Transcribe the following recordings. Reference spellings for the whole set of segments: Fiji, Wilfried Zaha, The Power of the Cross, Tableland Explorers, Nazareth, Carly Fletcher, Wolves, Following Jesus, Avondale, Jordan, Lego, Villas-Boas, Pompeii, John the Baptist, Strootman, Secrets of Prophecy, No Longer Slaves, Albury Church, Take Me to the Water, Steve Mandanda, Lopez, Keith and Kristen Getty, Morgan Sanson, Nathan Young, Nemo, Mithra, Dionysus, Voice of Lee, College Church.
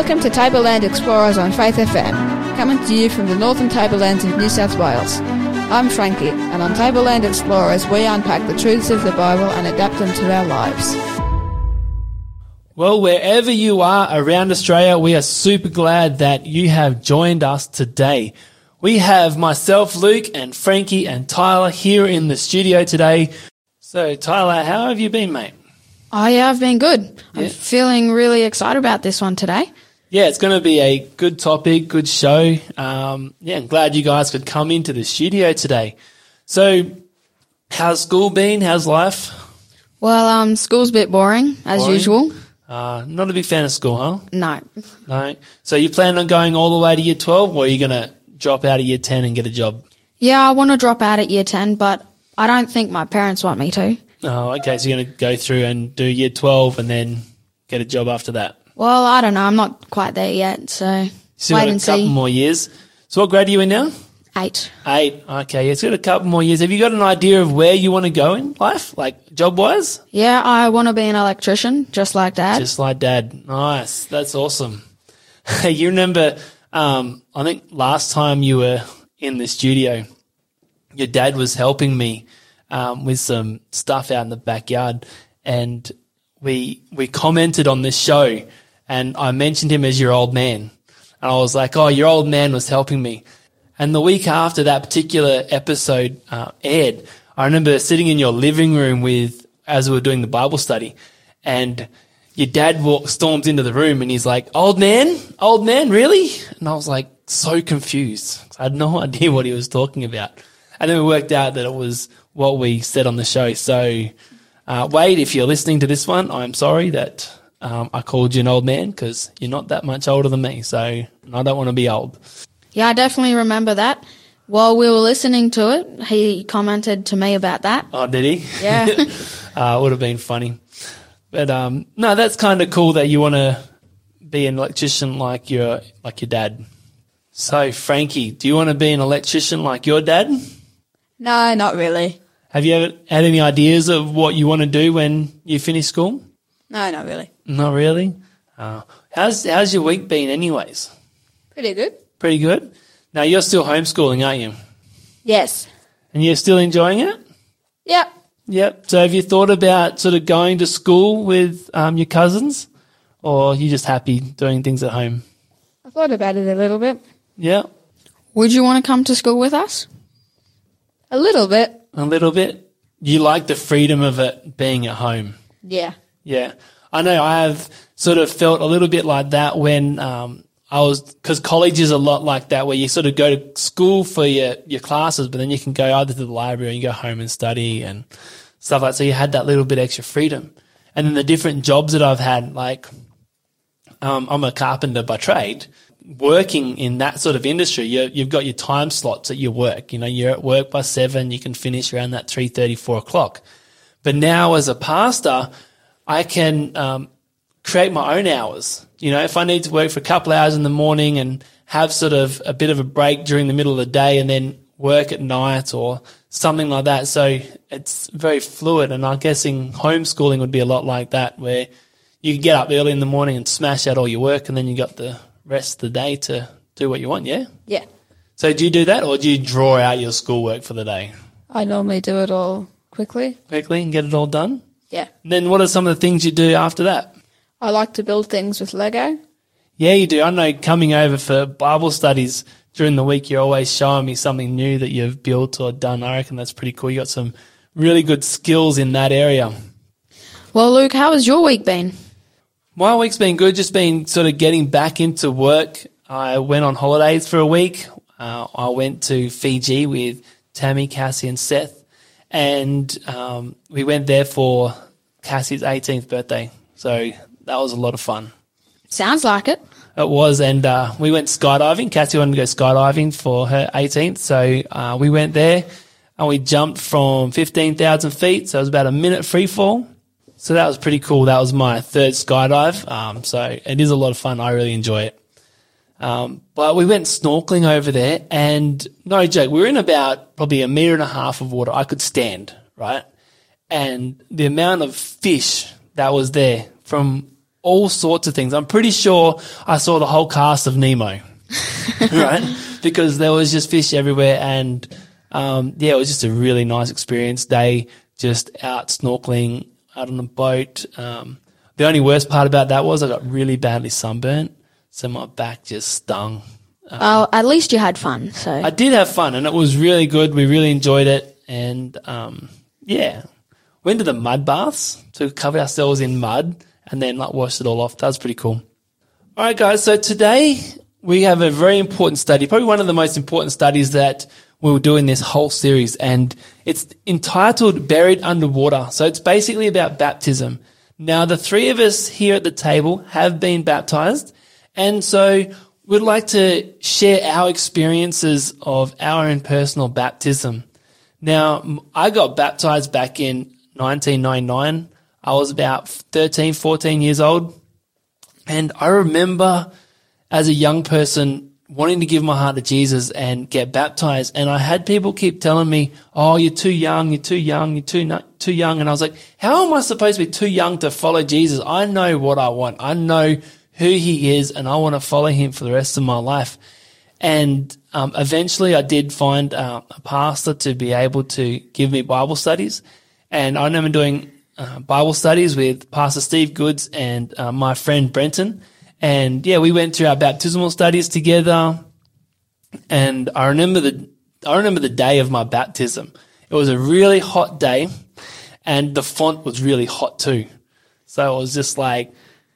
Welcome to Tableland Explorers on Faith FM, coming to you from the northern Tablelands of New South Wales. I'm Frankie, and on Tableland Explorers we unpack the truths of the Bible and adapt them to our lives. Well, wherever you are around Australia, we are super glad that you have joined us today. We have myself, Luke, and Frankie and Tyler here in the studio today. So, Tyler, how have you been, mate? Oh, yeah, I've been good. I'm feeling really excited about this one today. Yeah, it's going to be a good topic, good show. I'm glad you guys could come into the studio today. So how's school been? How's life? Well, school's a bit boring, as usual. Not a big fan of school, huh? No. So you plan on going all the way to year 12, or are you going to drop out at year 10 and get a job? Yeah, I want to drop out at year 10, but I don't think my parents want me to. Oh, okay, so you're going to go through and do year 12 and then get a job after that? Well, I don't know. I'm not quite there yet, so wait and see. A couple more years. So what grade are you in now? 8. 8, okay. Yeah, it's got a couple more years. Have you got an idea of where you want to go in life, like job-wise? Yeah, I want to be an electrician, just like Dad. Just like Dad. Nice. That's awesome. You remember, I think last time you were in the studio, your dad was helping me with some stuff out in the backyard, and we commented on this show, and I mentioned him as your old man, and I was like, oh, your old man was helping me. And the week after that particular episode aired, I remember sitting in your living room as we were doing the Bible study, and your dad storms into the room, and he's like, old man, really? And I was like, so confused. I had no idea what he was talking about. And then we worked out that it was what we said on the show. So, Wade, if you're listening to this one, I'm sorry that I called you an old man, because you're not that much older than me, so I don't want to be old. Yeah, I definitely remember that. While we were listening to it, he commented to me about that. Oh, did he? Yeah. It would have been funny. But, no, that's kind of cool that you want to be an electrician like your dad. So, Frankie, do you want to be an electrician like your dad? No, not really. Have you ever had any ideas of what you want to do when you finish school? No, not really. Not really? How's your week been anyways? Pretty good? Now, you're still homeschooling, aren't you? Yes. And you're still enjoying it? Yep. So have you thought about sort of going to school with your cousins, or are you just happy doing things at home? I thought about it a little bit. Yeah. Would you want to come to school with us? A little bit. You like the freedom of it being at home. Yeah. I know I have sort of felt a little bit like that when because college is a lot like that, where you sort of go to school for your classes, but then you can go either to the library or you go home and study and stuff like that. So you had that little bit extra freedom. And then the different jobs that I've had, like I'm a carpenter by trade. Working in that sort of industry, you've got your time slots at your work. You know, you're at work by 7, you can finish around that 3:30, 4 o'clock. But now as a pastor, I can create my own hours. You know, if I need to work for a couple hours in the morning and have sort of a bit of a break during the middle of the day and then work at night or something like that. So it's very fluid, and I'm guessing homeschooling would be a lot like that, where you can get up early in the morning and smash out all your work, and then you got the rest of the day to do what you want, yeah? Yeah. So do you do that, or do you draw out your schoolwork for the day? I normally do it all quickly. Quickly and get it all done? Yeah. And then what are some of the things you do after that? I like to build things with Lego. Yeah, you do. I know coming over for Bible studies during the week, you're always showing me something new that you've built or done. I reckon that's pretty cool. You got some really good skills in that area. Well, Luke, how has your week been? My week's been good, just been sort of getting back into work. I went on holidays for a week. I went to Fiji with Tammy, Cassie and Seth, and we went there for Cassie's 18th birthday. So that was a lot of fun. Sounds like it. It was, and we went skydiving. Cassie wanted to go skydiving for her 18th, so we went there and we jumped from 15,000 feet, so it was about a minute free fall. So that was pretty cool. That was my third skydive. So it is a lot of fun. I really enjoy it. But we went snorkeling over there, and no joke, we were in about probably 1.5 meters of water. I could stand, right? And the amount of fish that was there from all sorts of things. I'm pretty sure I saw the whole cast of Nemo, right? Because there was just fish everywhere, and it was just a really nice experience. They just out snorkeling out on a boat. The only worst part about that was I got really badly sunburnt, so my back just stung. Well, at least you had fun. So I did have fun, and it was really good. We really enjoyed it, and went to the mud baths to cover ourselves in mud, and then washed it all off. That was pretty cool. All right, guys. So today we have a very important study, probably one of the most important studies that we'll do in this whole series, and it's entitled "Buried Underwater." So it's basically about baptism. Now, the three of us here at the table have been baptized, and so we'd like to share our experiences of our own personal baptism. Now, I got baptized back in 1999. I was about 13, 14 years old, and I remember as a young person wanting to give my heart to Jesus and get baptized, and I had people keep telling me, "Oh, you're too young, you're too young, you're too young," and I was like, "How am I supposed to be too young to follow Jesus? I know what I want. I know who He is, and I want to follow Him for the rest of my life." And eventually, I did find a pastor to be able to give me Bible studies, and I remember doing Bible studies with Pastor Steve Goods and my friend Brenton. And we went through our baptismal studies together, and I remember the day of my baptism. It was a really hot day, and the font was really hot too. So it was just like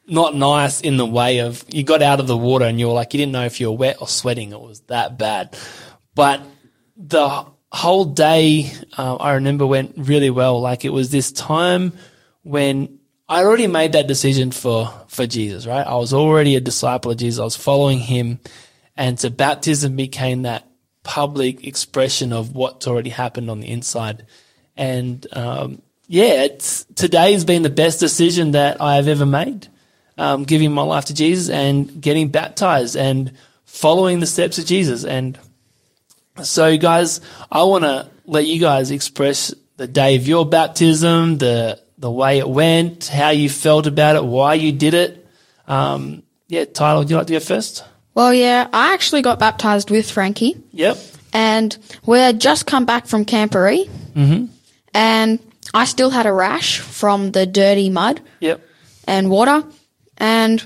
not nice in the way of you got out of the water and you were like you didn't know if you were wet or sweating. It was that bad. But the whole day I remember went really well. Like it was this time when I already made that decision for Jesus, right? I was already a disciple of Jesus. I was following Him. And so baptism became that public expression of what's already happened on the inside. And, today has been the best decision that I have ever made, giving my life to Jesus and getting baptized and following the steps of Jesus. And so, guys, I want to let you guys express the day of your baptism, the way it went, how you felt about it, why you did it. Tyler, would you like to go first? Well, I actually got baptised with Frankie. Yep. And we had just come back from Camporee. Mm-hmm. And I still had a rash from the dirty mud. Yep. And water. And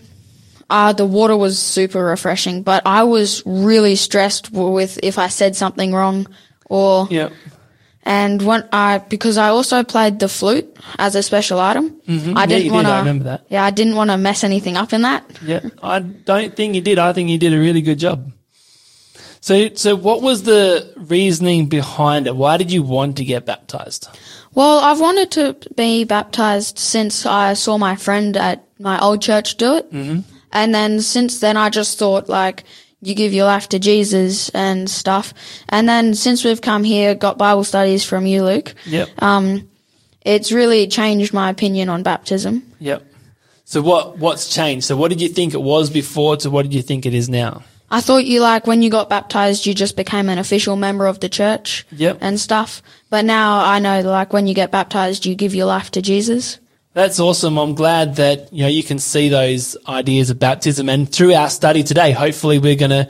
the water was super refreshing, but I was really stressed with if I said something wrong or... Yep. And because I also played the flute as a special item, mm-hmm. I remember that. Yeah, I didn't want to mess anything up in that. Yeah, I don't think you did. I think you did a really good job. So what was the reasoning behind it? Why did you want to get baptized? Well, I've wanted to be baptized since I saw my friend at my old church do it, mm-hmm. and then since then I just thought you give your life to Jesus and stuff. And then since we've come here, got Bible studies from you, Luke. Yep. It's really changed my opinion on baptism. Yep. So what's changed? So what did you think it was before to what did you think it is now? I thought when you got baptized, you just became an official member of the church. Yep. And stuff. But now I know when you get baptized, you give your life to Jesus. That's awesome. I'm glad that you can see those ideas of baptism, and through our study today, hopefully we're going to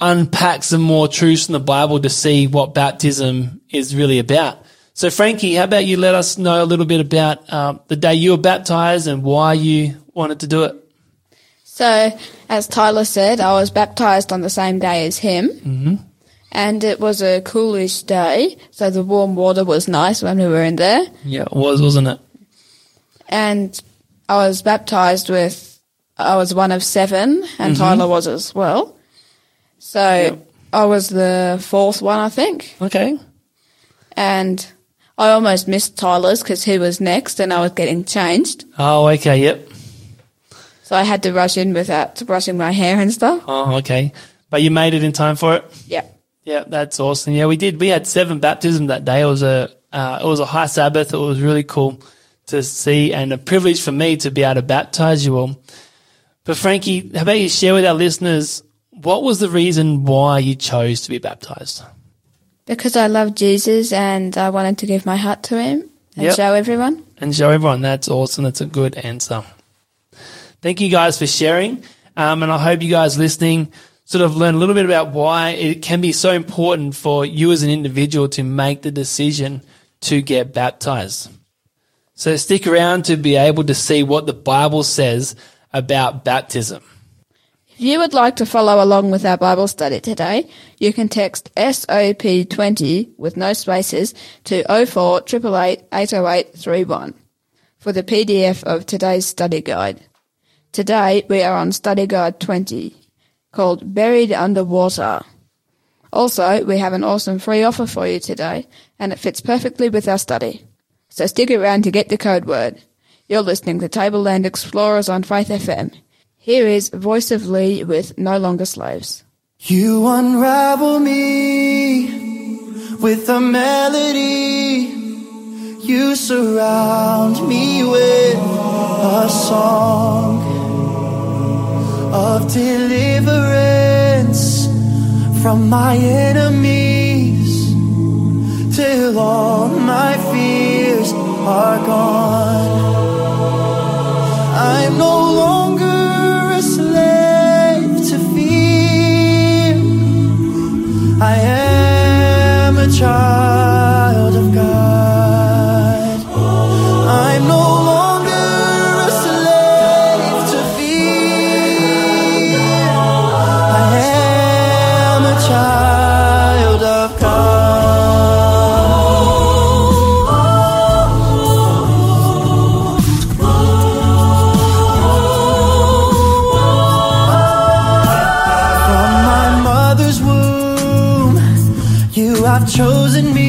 unpack some more truths in the Bible to see what baptism is really about. So, Frankie, how about you let us know a little bit about the day you were baptized and why you wanted to do it? So, as Tyler said, I was baptized on the same day as him, mm-hmm. and it was a coolish day, so the warm water was nice when we were in there. Yeah, it was, wasn't it? And I was baptised I was one of seven, and mm-hmm. Tyler was as well. So I was the fourth one, I think. Okay. And I almost missed Tyler's because he was next and I was getting changed. Oh, okay, yep. So I had to rush in without brushing my hair and stuff. Oh, okay. But you made it in time for it? Yeah. Yeah, that's awesome. Yeah, we did. We had seven baptisms that day. It was a high Sabbath. It was really cool to see, and a privilege for me to be able to baptize you all. But Frankie, how about you share with our listeners, what was the reason why you chose to be baptized? Because I love Jesus and I wanted to give my heart to Him and show everyone. That's awesome. That's a good answer. Thank you guys for sharing, and I hope you guys listening sort of learn a little bit about why it can be so important for you as an individual to make the decision to get baptized. So stick around to be able to see what the Bible says about baptism. If you would like to follow along with our Bible study today, you can text SOP20 with no spaces to 0488 80831 for the PDF of today's study guide. Today we are on study guide 20, called Buried Underwater. Also, we have an awesome free offer for you today, and it fits perfectly with our study. So stick around to get the code word. You're listening to Tableland Explorers on Faith FM. Here is Voice of Lee with No Longer Slaves. You unravel me with a melody. You surround me with a song of deliverance from my enemies, till all my fears are gone. I'm no longer a slave to fear. I am a child of God. I'm no longer a slave to fear. I am a child of God. From my mother's womb, you have chosen me.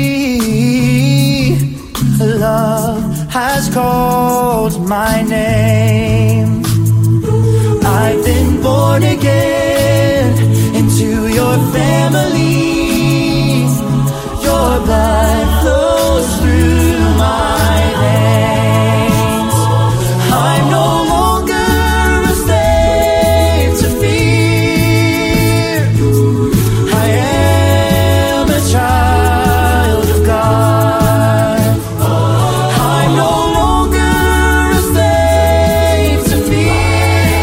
Love has called my name. I've been born again into your family. Your blood flows through my veins. I'm no longer a slave to fear. I am a child of God. I'm no longer a slave to fear.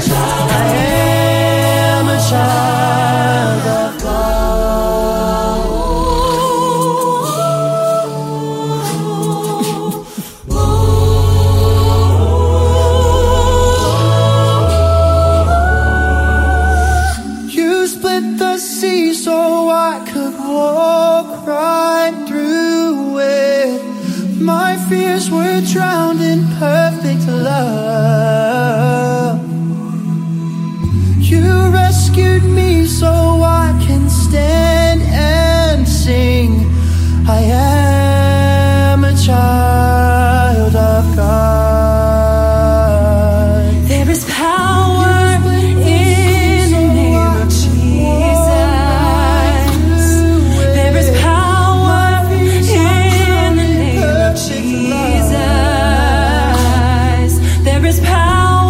I am a child of God. You split the sea so I could walk right through it. My fears were drowned in perfect love. You rescued me so I can stand and sing. I am a child of God. There is power in the name of Jesus. There is power in the name of Jesus. There is power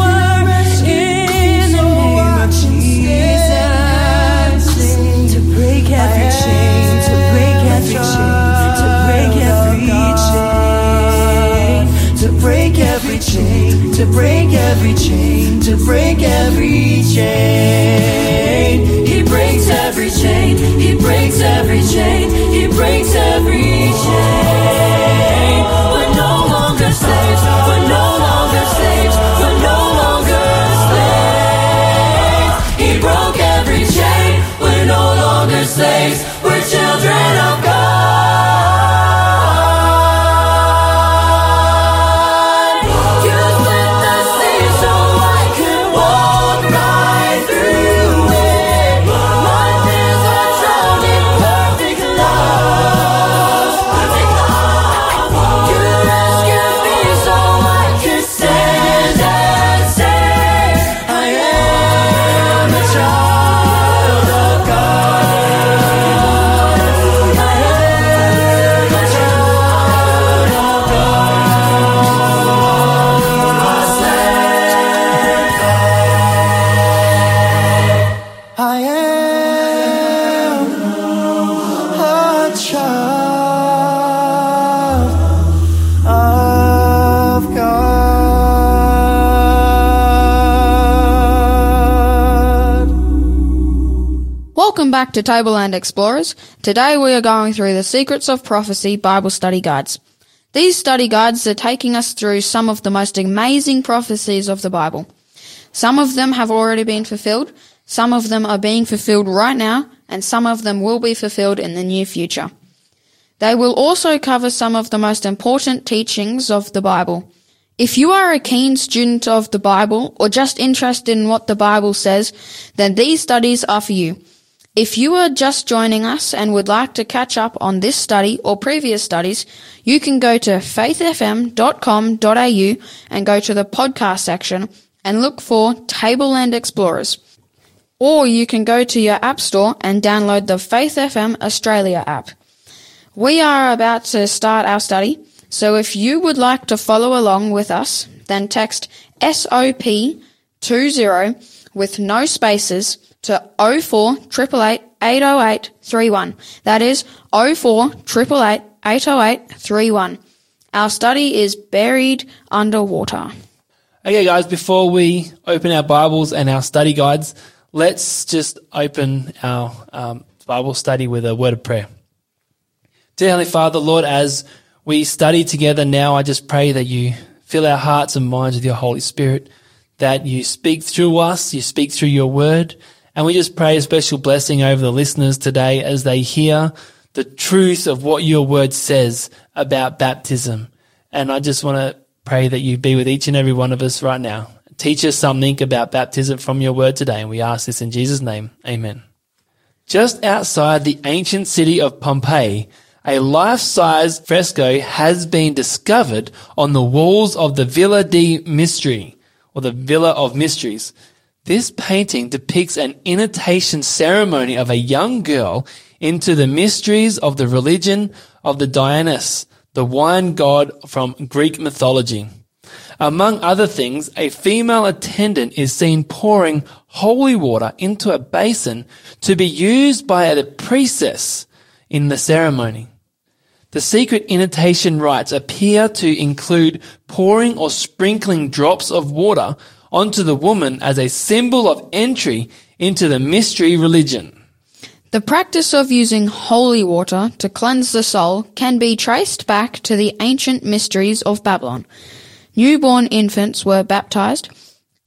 in the name of Jesus to break every chain, to break every chain, to break every chain, to break every chain, to break every chain, to break every chain. He breaks every chain, he breaks every chain, he breaks every chain. We're no longer slaves, we're no longer slaves, we're no longer slaves. He broke every chain, we're no longer slaves, we're children of God. You split the sea so I could walk right through it. My fears are drowned in perfect love. Welcome back to Tableland Explorers. Today we are going through the Secrets of Prophecy Bible Study Guides. These study guides are taking us through some of the most amazing prophecies of the Bible. Some of them have already been fulfilled, some of them are being fulfilled right now, and some of them will be fulfilled in the near future. They will also cover some of the most important teachings of the Bible. If you are a keen student of the Bible or just interested in what the Bible says, then these studies are for you. If you are just joining us and would like to catch up on this study or previous studies, you can go to faithfm.com.au and go to the podcast section and look for Tableland Explorers. Or you can go to your app store and download the Faith FM Australia app. We are about to start our study. So if you would like to follow along with us, then text SOP20 with no spaces to 0488 808 31. That is 0488 808 31. Our study is buried underwater. Okay, guys, before we open our Bibles and our study guides, let's just open our Bible study with a word of prayer. Dear Heavenly Father, Lord, as we study together now, I just pray that you fill our hearts and minds with your Holy Spirit, that you speak through us, you speak through your word, and we just pray a special blessing over the listeners today as they hear the truth of what your word says about baptism. And I just want to pray that you be with each and every one of us right now. Teach us something about baptism from your word today, and we ask this in Jesus' name. Amen. Just outside the ancient city of Pompeii, a life-size fresco has been discovered on the walls of the Villa de Mysteries, or the Villa of Mysteries. This painting depicts an initiation ceremony of a young girl into the mysteries of the religion of the Dionysus, the wine god from Greek mythology. Among other things, a female attendant is seen pouring holy water into a basin to be used by the priestess in the ceremony. The secret initiation rites appear to include pouring or sprinkling drops of water onto the woman as a symbol of entry into the mystery religion. The practice of using holy water to cleanse the soul can be traced back to the ancient mysteries of Babylon. Newborn infants were baptized,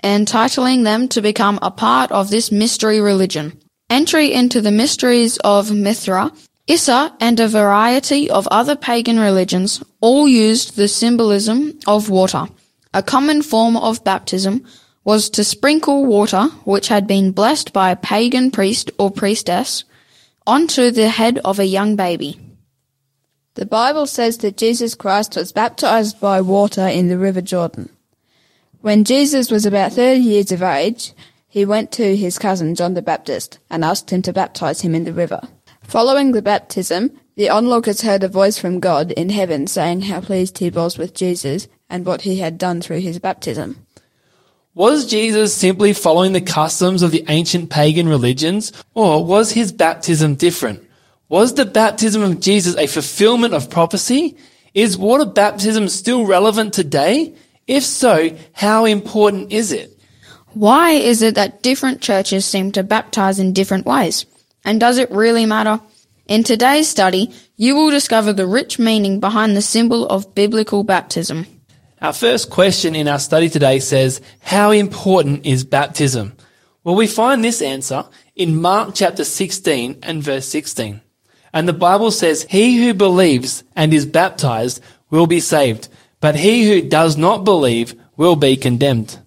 entitling them to become a part of this mystery religion. Entry into the mysteries of Mithra, Issa, and a variety of other pagan religions all used the symbolism of water. A common form of baptism was to sprinkle water, which had been blessed by a pagan priest or priestess, onto the head of a young baby. The Bible says that Jesus Christ was baptized by water in the River Jordan. When Jesus was about 30 years of age, he went to his cousin John the Baptist and asked him to baptize him in the river. Following the baptism, the onlookers heard a voice from God in heaven saying how pleased he was with Jesus and what he had done through his baptism. Was Jesus simply following the customs of the ancient pagan religions, or was his baptism different? Was the baptism of Jesus a fulfillment of prophecy? Is water baptism still relevant today? If so, how important is it? Why is it that different churches seem to baptize in different ways? And does it really matter? In today's study, you will discover the rich meaning behind the symbol of biblical baptism. Our first question in our study today says, how important is baptism? Well, we find this answer in Mark chapter 16 and verse 16. And the Bible says, he who believes and is baptized will be saved, but he who does not believe will be condemned.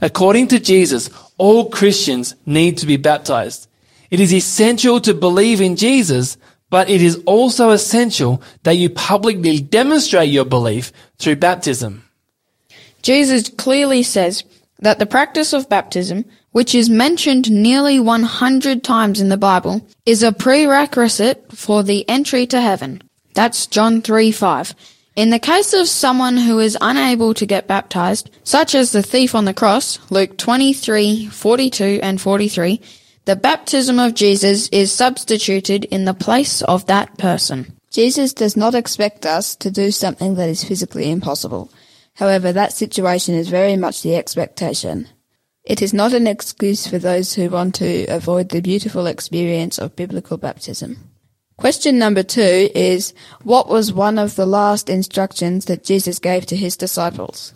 According to Jesus, all Christians need to be baptized. It is essential to believe in Jesus, but it is also essential that you publicly demonstrate your belief through baptism. Jesus clearly says that the practice of baptism, which is mentioned nearly 100 times in the Bible, is a prerequisite for the entry to heaven. That's John 3:5. In the case of someone who is unable to get baptized, such as the thief on the cross, Luke 23:42 and 43, the baptism of Jesus is substituted in the place of that person. Jesus does not expect us to do something that is physically impossible. However, that situation is very much the expectation. It is not an excuse for those who want to avoid the beautiful experience of biblical baptism. Question number 2 is, what was one of the last instructions that Jesus gave to his disciples?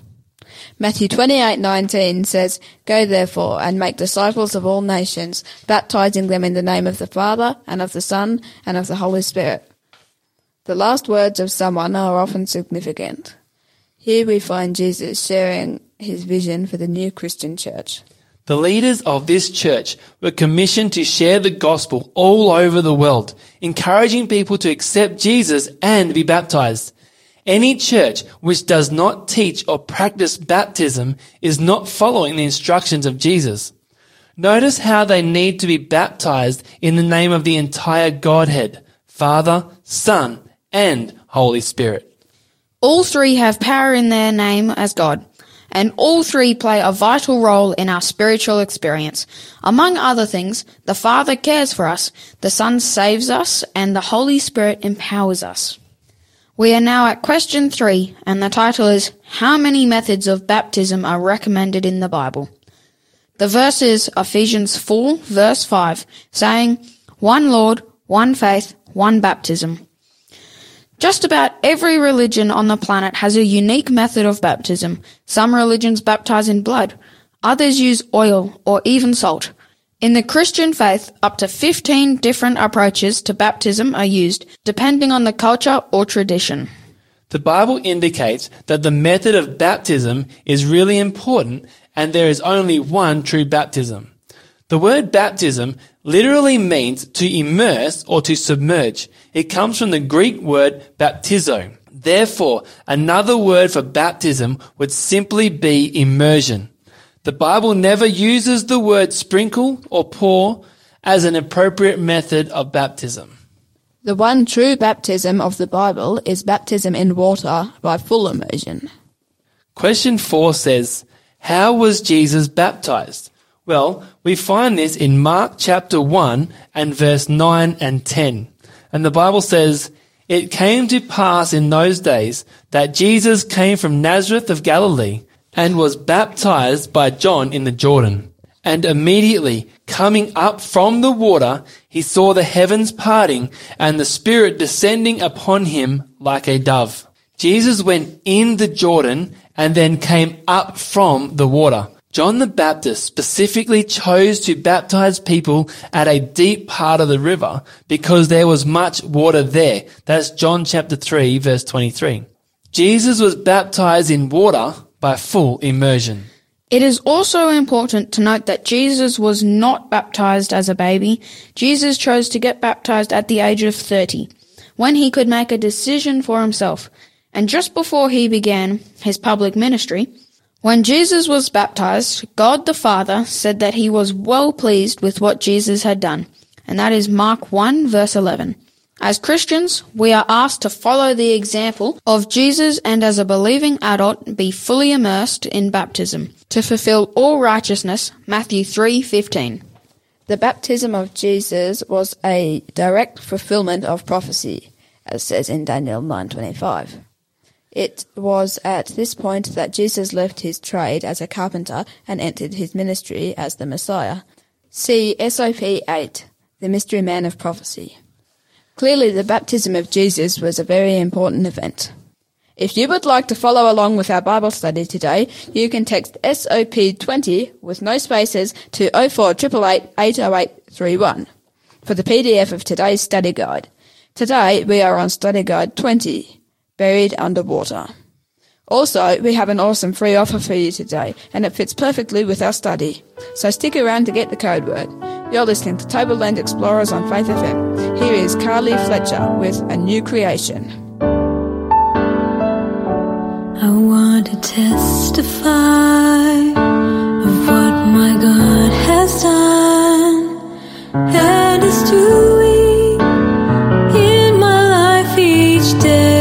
Matthew 28:19 says, "Go therefore and make disciples of all nations, baptizing them in the name of the Father and of the Son and of the Holy Spirit." The last words of someone are often significant. Here we find Jesus sharing his vision for the new Christian church. The leaders of this church were commissioned to share the gospel all over the world, encouraging people to accept Jesus and be baptized. Any church which does not teach or practice baptism is not following the instructions of Jesus. Notice how they need to be baptized in the name of the entire Godhead, Father, Son, and Holy Spirit. All three have power in their name as God, and all three play a vital role in our spiritual experience. Among other things, the Father cares for us, the Son saves us, and the Holy Spirit empowers us. We are now at question 3, and the title is, how many methods of baptism are recommended in the Bible? The verse is Ephesians 4, verse 5, saying, "One Lord, one faith, one baptism." Just about every religion on the planet has a unique method of baptism. Some religions baptize in blood. Others use oil or even salt. In the Christian faith, up to 15 different approaches to baptism are used, depending on the culture or tradition. The Bible indicates that the method of baptism is really important and there is only one true baptism. The word baptism literally means to immerse or to submerge. It comes from the Greek word baptizo. Therefore, another word for baptism would simply be immersion. The Bible never uses the word sprinkle or pour as an appropriate method of baptism. The one true baptism of the Bible is baptism in water by full immersion. Question 4 says, how was Jesus baptized? Well, we find this in Mark chapter 1 and verse 9 and 10. And the Bible says, "It came to pass in those days that Jesus came from Nazareth of Galilee, and was baptized by John in the Jordan. And immediately, coming up from the water, he saw the heavens parting and the Spirit descending upon him like a dove." Jesus went in the Jordan and then came up from the water. John the Baptist specifically chose to baptize people at a deep part of the river because there was much water there. That's John chapter 3, verse 23. Jesus was baptized in water by full immersion. It is also important to note that Jesus was not baptized as a baby. Jesus chose to get baptized at the age of 30, when he could make a decision for himself. And just before he began his public ministry, when Jesus was baptized, God the Father said that he was well pleased with what Jesus had done. And that is Mark 1, verse 11. As Christians, we are asked to follow the example of Jesus and as a believing adult be fully immersed in baptism to fulfill all righteousness, Matthew 3:15. The baptism of Jesus was a direct fulfillment of prophecy, as says in Daniel 9:25. It was at this point that Jesus left his trade as a carpenter and entered his ministry as the Messiah. See SOP 8, The Mystery Man of Prophecy. Clearly, the baptism of Jesus was a very important event. If you would like to follow along with our Bible study today, you can text SOP 20 with no spaces to 0488 80831 for the PDF of today's study guide. Today, we are on study guide 20, Buried Underwater. Also, we have an awesome free offer for you today, and it fits perfectly with our study. So stick around to get the code word. You're listening to Tableland Explorers on Faith FM. Here is Carly Fletcher with A New Creation. I want to testify of what my God has done and is doing in my life each day.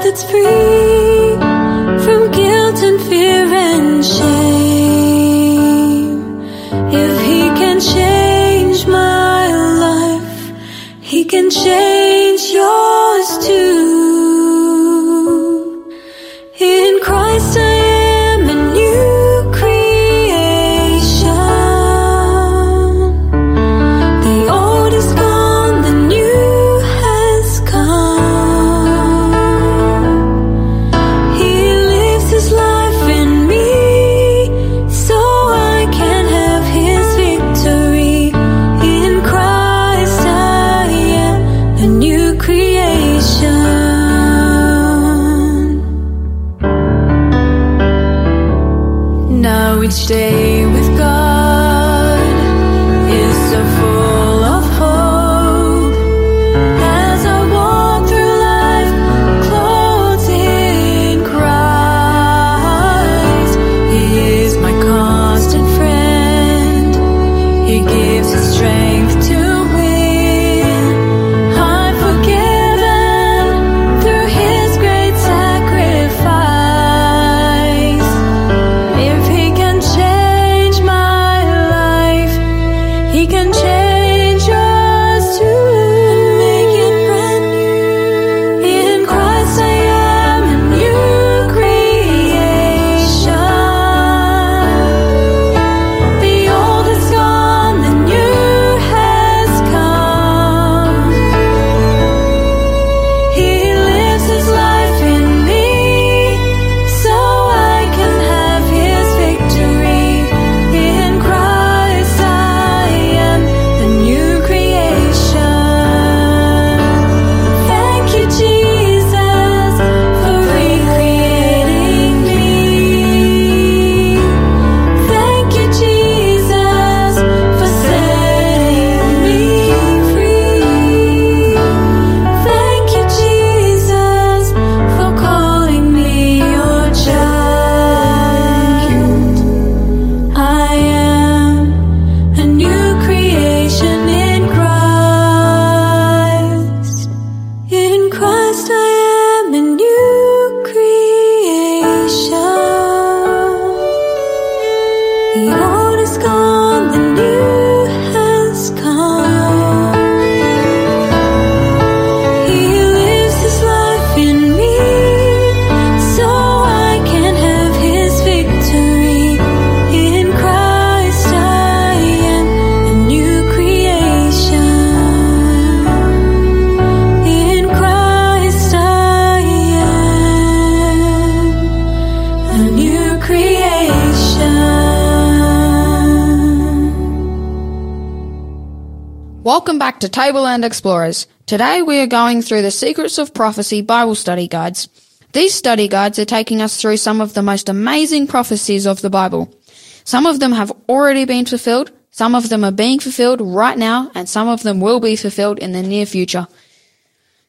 It's free from guilt and fear and shame. If he can change my life, he can change Welcome back to Tableland Explorers. Today we are going through the Secrets of Prophecy Bible study guides. These study guides are taking us through some of the most amazing prophecies of the Bible. Some of them have already been fulfilled, some of them are being fulfilled right now, and some of them will be fulfilled in the near future.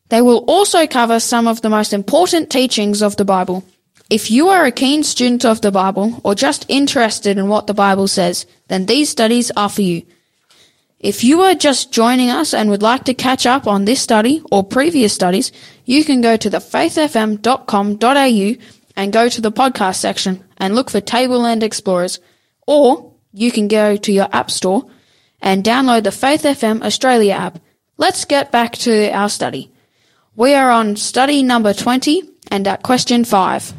They will also cover some of the most important teachings of the Bible. If you are a keen student of the Bible or just interested in what the Bible says, then these studies are for you. If you are just joining us and would like to catch up on this study or previous studies, you can go to thefaithfm.com.au and go to the podcast section and look for Tableland Explorers. Or you can go to your app store and download the Faith FM Australia app. Let's get back to our study. We are on study number 20 and at question 5.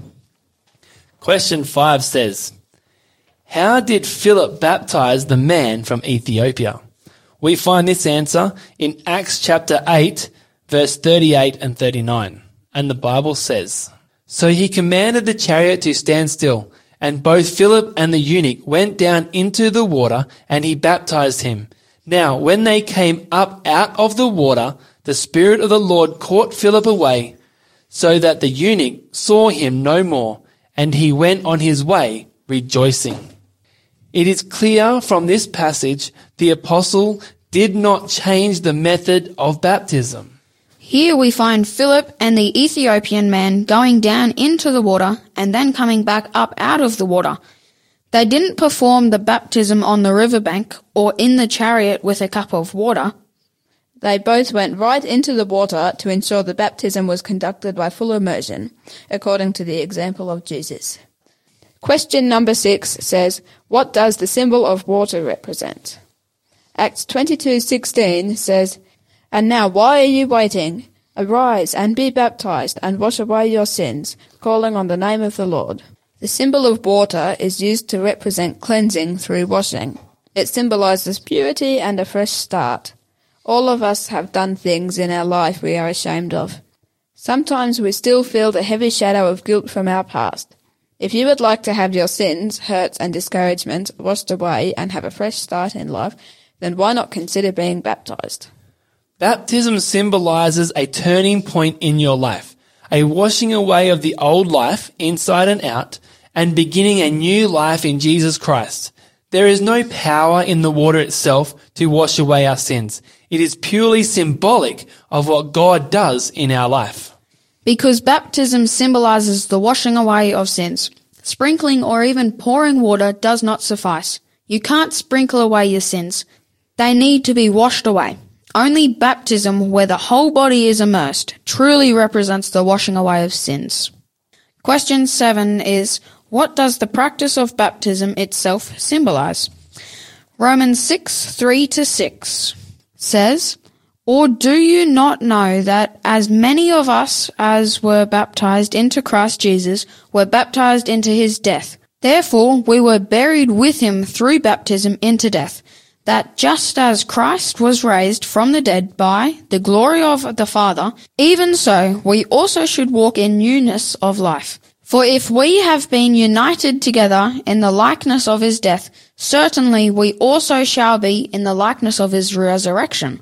Question 5 says, how did Philip baptize the man from Ethiopia? We find this answer in Acts chapter 8, verse 38 and 39. And the Bible says, so he commanded the chariot to stand still, and both Philip and the eunuch went down into the water, and he baptized him. Now, when they came up out of the water, the Spirit of the Lord caught Philip away, so that the eunuch saw him no more, and he went on his way rejoicing. It is clear from this passage the apostle did not change the method of baptism. Here we find Philip and the Ethiopian man going down into the water and then coming back up out of the water. They didn't perform the baptism on the riverbank or in the chariot with a cup of water. They both went right into the water to ensure the baptism was conducted by full immersion, according to the example of Jesus. Question number 6 says, what does the symbol of water represent? Acts 22:16 says, and now why are you waiting? Arise and be baptized and wash away your sins, calling on the name of the Lord. The symbol of water is used to represent cleansing through washing. It symbolizes purity and a fresh start. All of us have done things in our life we are ashamed of. Sometimes we still feel the heavy shadow of guilt from our past. If you would like to have your sins, hurts and discouragement washed away and have a fresh start in life, then why not consider being baptized? Baptism symbolizes a turning point in your life, a washing away of the old life inside and out, and beginning a new life in Jesus Christ. There is no power in the water itself to wash away our sins. It is purely symbolic of what God does in our life. Because baptism symbolizes the washing away of sins. Sprinkling or even pouring water does not suffice. You can't sprinkle away your sins. They need to be washed away. Only baptism, where the whole body is immersed, truly represents the washing away of sins. Question 7 is, what does the practice of baptism itself symbolize? Romans 6:3-6 says, or do you not know that as many of us as were baptized into Christ Jesus were baptized into his death? Therefore we were buried with him through baptism into death, that just as Christ was raised from the dead by the glory of the Father, even so we also should walk in newness of life. For if we have been united together in the likeness of his death, certainly we also shall be in the likeness of his resurrection.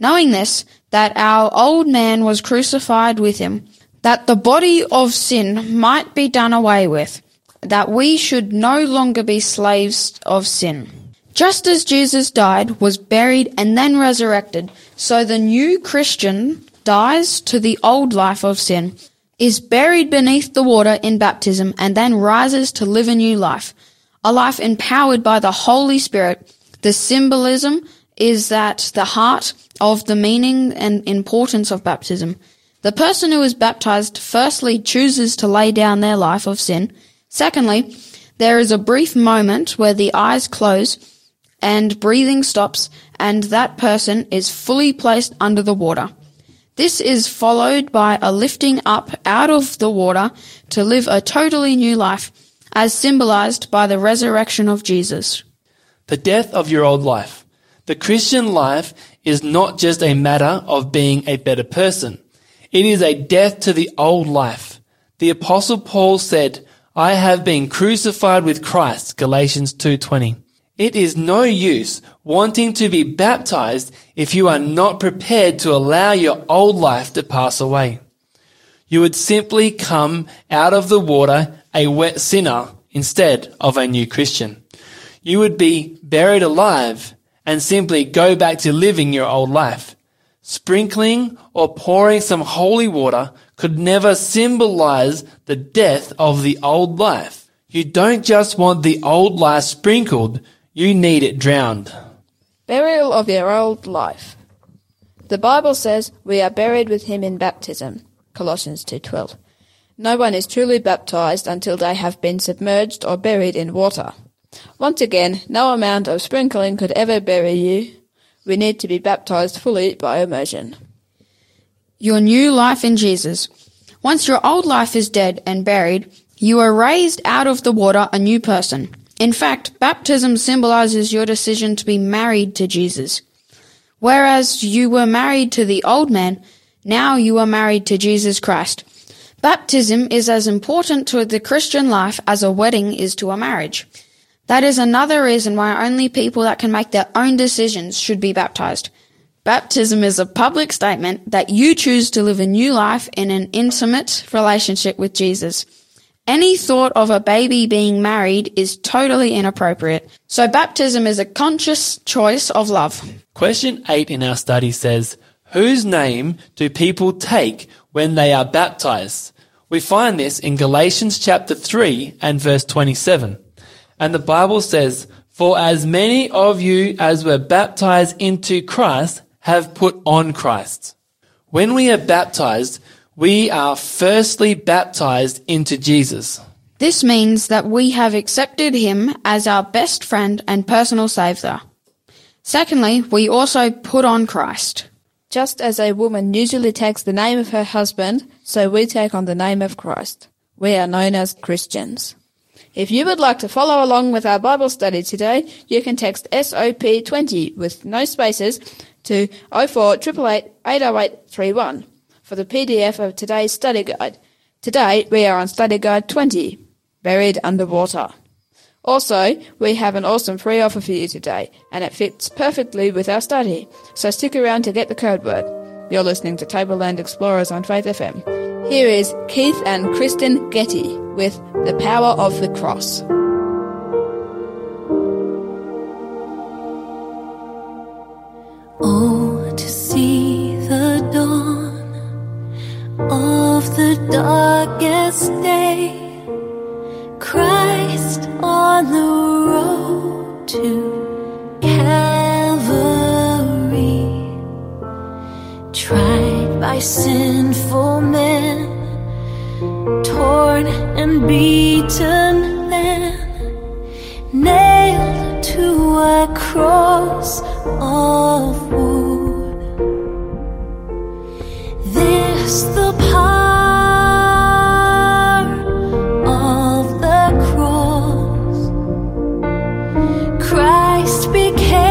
Knowing this, that our old man was crucified with him, that the body of sin might be done away with, that we should no longer be slaves of sin. Just as Jesus died, was buried, and then resurrected, so the new Christian dies to the old life of sin, is buried beneath the water in baptism, and then rises to live a new life, a life empowered by the Holy Spirit. The symbolism is that the heart of the meaning and importance of baptism. The person who is baptized firstly chooses to lay down their life of sin. Secondly, there is a brief moment where the eyes close and breathing stops, and that person is fully placed under the water. This is followed by a lifting up out of the water to live a totally new life, as symbolized by the resurrection of Jesus. The death of your old life. The Christian life is not just a matter of being a better person. It is a death to the old life. The Apostle Paul said, I have been crucified with Christ, Galatians 2:20. It is no use wanting to be baptized if you are not prepared to allow your old life to pass away. You would simply come out of the water a wet sinner instead of a new Christian. You would be buried alive and simply go back to living your old life. Sprinkling or pouring some holy water could never symbolize the death of the old life. You don't just want the old life sprinkled, you need it drowned. Burial of your old life. The Bible says we are buried with him in baptism, Colossians 2:12. No one is truly baptized until they have been submerged or buried in water. Once again, no amount of sprinkling could ever bury you. We need to be baptized fully by immersion. Your new life in Jesus. Once your old life is dead and buried, you are raised out of the water a new person. In fact, baptism symbolizes your decision to be married to Jesus. Whereas you were married to the old man, now you are married to Jesus Christ. Baptism is as important to the Christian life as a wedding is to a marriage. That is another reason why only people that can make their own decisions should be baptized. Baptism is a public statement that you choose to live a new life in an intimate relationship with Jesus. Any thought of a baby being married is totally inappropriate. So baptism is a conscious choice of love. Question 8 in our study says, whose name do people take when they are baptized? We find this in Galatians chapter 3 and verse 27. And the Bible says, for as many of you as were baptized into Christ have put on Christ. When we are baptized, we are firstly baptized into Jesus. This means that we have accepted him as our best friend and personal savior. Secondly, we also put on Christ. Just as a woman usually takes the name of her husband, so we take on the name of Christ. We are known as Christians. If you would like to follow along with our Bible study today, you can text SOP20 with no spaces to 0488 80831 for the PDF of today's study guide. Today we are on study guide 20, Buried Underwater. Also, we have an awesome free offer for you today, and it fits perfectly with our study, so stick around to get the code word. You're listening to Tableland Explorers on Faith FM. Here is Keith and Kristen Getty with The Power of the Cross. Oh, to see the dawn of the darkest day, Christ on the road to Calvary. by sinful men, torn and beaten then, nailed to a cross of wood. This the power of the cross. Christ became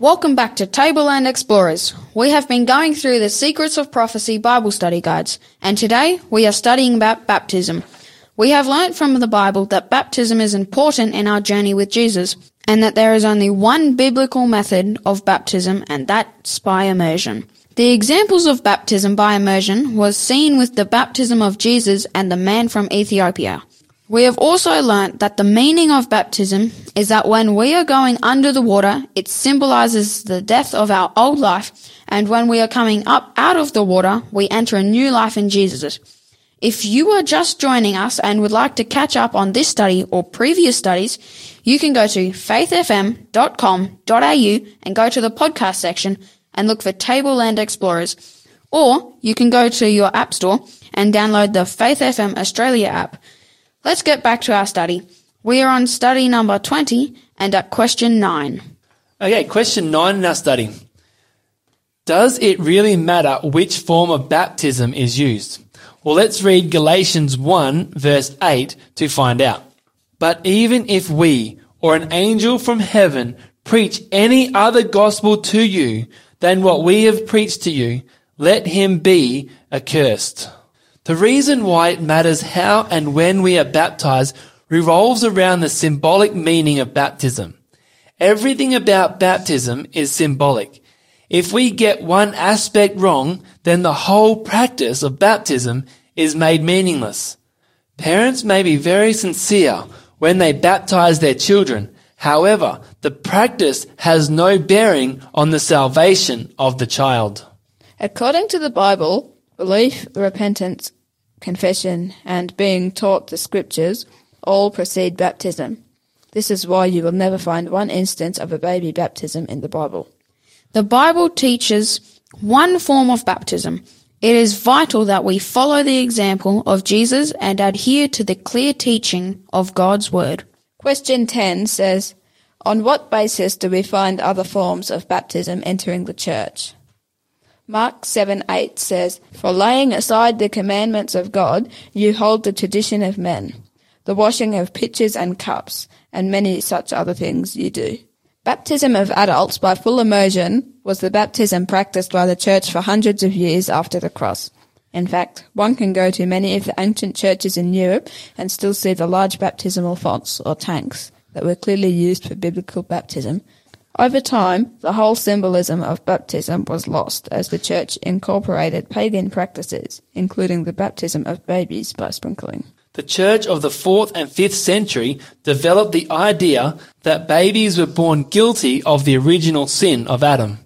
Welcome back to Tableland Explorers. We have been going through the Secrets of Prophecy Bible study guides, and today we are studying about baptism. We have learnt from the Bible that baptism is important in our journey with Jesus, and that there is only one biblical method of baptism, and that's by immersion. The examples of baptism by immersion was seen with the baptism of Jesus and the man from Ethiopia. We have also learnt that the meaning of baptism is that when we are going under the water, it symbolises the death of our old life, and when we are coming up out of the water, we enter a new life in Jesus. If you are just joining us and would like to catch up on this study or previous studies, you can go to faithfm.com.au and go to the podcast section and look for Tableland Explorers. Or you can go to your app store and download the Faith FM Australia app. Let's get back to our study. We are on study number 20 and at question 9. Okay, question 9 in our study. Does it really matter which form of baptism is used? Well, let's read Galatians 1 verse 8 to find out. But even if we or an angel from heaven preach any other gospel to you than what we have preached to you, let him be accursed. The reason why it matters how and when we are baptized revolves around the symbolic meaning of baptism. Everything about baptism is symbolic. If we get one aspect wrong, then the whole practice of baptism is made meaningless. Parents may be very sincere when they baptize their children. However, the practice has no bearing on the salvation of the child. According to the Bible, belief, repentance, confession, and being taught the scriptures all precede baptism. This is why you will never find one instance of a baby baptism in the Bible. The Bible teaches one form of baptism. It is vital that we follow the example of Jesus and adhere to the clear teaching of God's Word. Question 10 says, on what basis do we find other forms of baptism entering the church? Mark 7:8 says, for laying aside the commandments of God, you hold the tradition of men, the washing of pitchers and cups, and many such other things you do. Baptism of adults by full immersion was the baptism practiced by the church for hundreds of years after the cross. In fact, one can go to many of the ancient churches in Europe and still see the large baptismal fonts or tanks that were clearly used for biblical baptism. Over time, the whole symbolism of baptism was lost as the church incorporated pagan practices, including the baptism of babies by sprinkling. The church of the 4th and 5th century developed the idea that babies were born guilty of the original sin of Adam,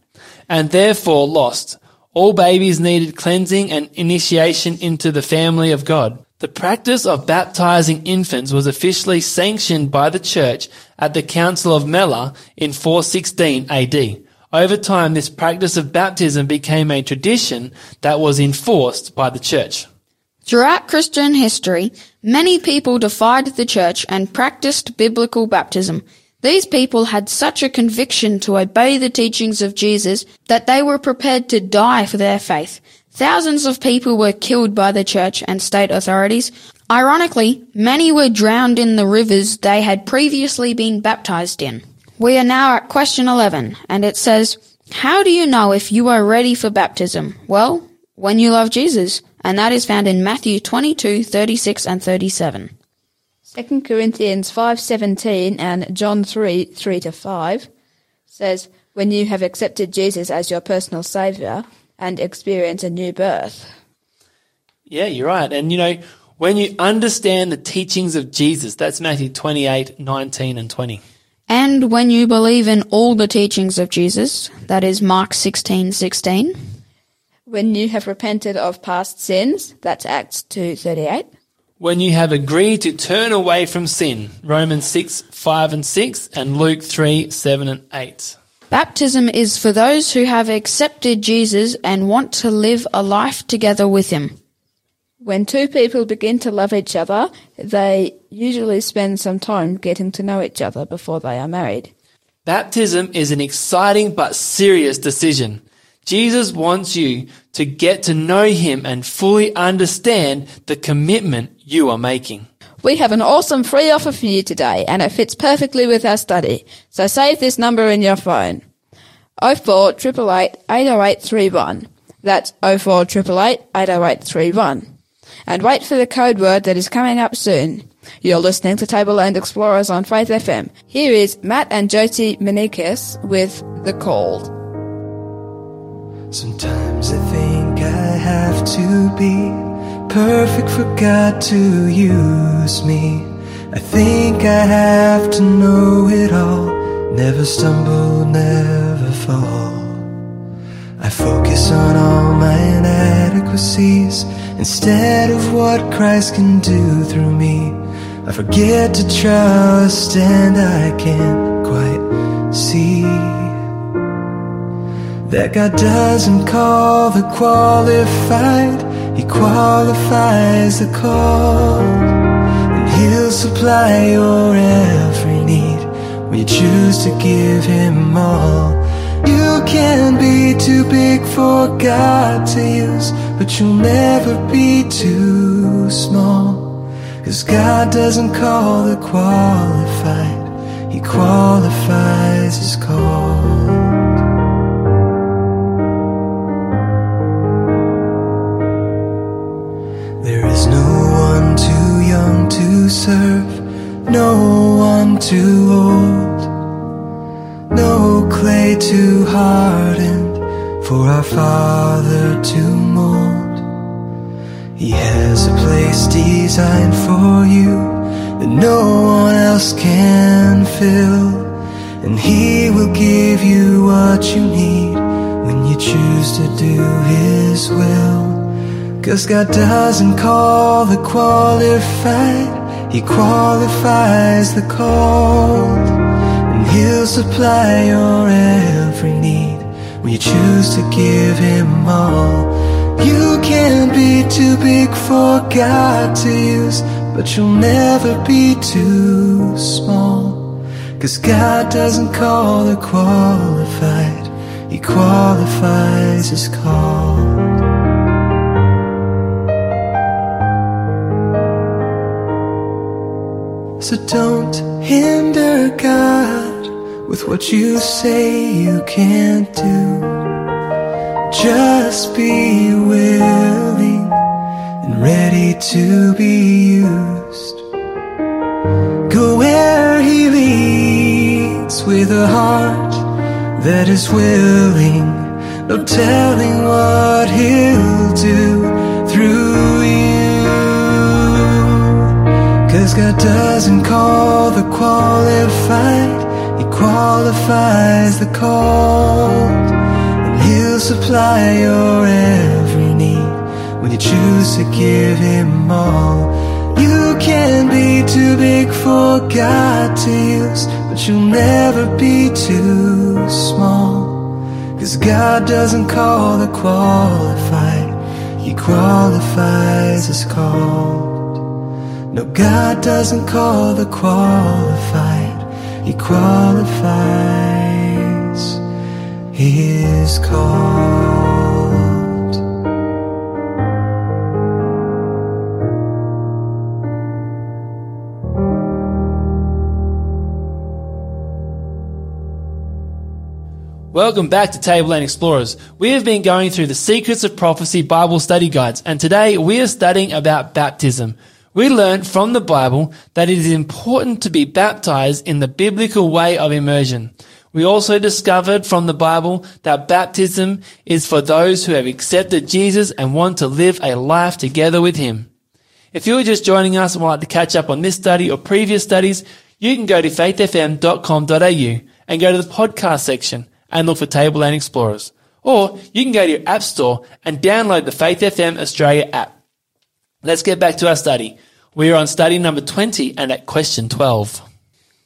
and therefore lost. All babies needed cleansing and initiation into the family of God. The practice of baptizing infants was officially sanctioned by the church at the Council of Mela in 416 AD. Over time, this practice of baptism became a tradition that was enforced by the church. Throughout Christian history, many people defied the church and practiced biblical baptism. These people had such a conviction to obey the teachings of Jesus that they were prepared to die for their faith. Thousands of people were killed by the church and state authorities. Ironically, many were drowned in the rivers they had previously been baptized in. We are now at question 11, and it says, how do you know if you are ready for baptism? Well, when you love Jesus. And that is found in Matthew 22:36 and 37. 2 Corinthians 5:17 and John 3:3-5 says, when you have accepted Jesus as your personal saviour and experience a new birth. Yeah, you're right. And, when you understand the teachings of Jesus, that's Matthew 28:19 and 20. And when you believe in all the teachings of Jesus, that is Mark 16:16. When you have repented of past sins, that's Acts 2:38. When you have agreed to turn away from sin, Romans 6:5-6 and Luke 3:7-8. Baptism is for those who have accepted Jesus and want to live a life together with him. When two people begin to love each other, they usually spend some time getting to know each other before they are married. Baptism is an exciting but serious decision. Jesus wants you to get to know him and fully understand the commitment you are making. We have an awesome free offer for you today, and it fits perfectly with our study. So save this number in your phone. 048888 80831. That's 048888 80831. And wait for the code word that is coming up soon. You're listening to Tableland Explorers on Faith FM. Here is Matt and Joti Menekes with The Called. Sometimes I think I have to be perfect for God to use me. I think I have to know it all, never stumble, never fall. I focus on all my inadequacies instead of what Christ can do through me. I forget to trust and I can't quite see that God doesn't call the qualified, He qualifies the called. He'll supply your every need when you choose to give Him all. You can be too big for God to use, but you'll never be too small. 'Cause God doesn't call the qualified, He qualifies His call. To serve, no one too old, no clay too hardened for our Father to mold. He has a place designed for you that no one else can fill, and He will give you what you need when you choose to do His will. 'Cause God doesn't call the qualified, He qualifies the called. And He'll supply your every need when you choose to give Him all. You can be too big for God to use, but you'll never be too small. 'Cause God doesn't call the qualified, He qualifies His call. So don't hinder God with what you say you can't do. Just be willing and ready to be used. Go where He leads with a heart that is willing. No telling what He'll do through you. 'Cause God doesn't call the qualified, He qualifies the called. And He'll supply your every need when you choose to give Him all. You can be too big for God to use, but you'll never be too small. 'Cause God doesn't call the qualified, He qualifies His call. No, God doesn't call the qualified, He qualifies His called. Welcome back to Tableland Explorers. We have been going through the Secrets of Prophecy Bible study guides, and today we are studying about baptism. We learn from the Bible that it is important to be baptized in the biblical way of immersion. We also discovered from the Bible that baptism is for those who have accepted Jesus and want to live a life together with Him. If you are just joining us and would like to catch up on this study or previous studies, you can go to faithfm.com.au and go to the podcast section and look for Tableland Explorers. Or you can go to your app store and download the Faith FM Australia app. Let's get back to our study. We are on study number 20 and at question 12.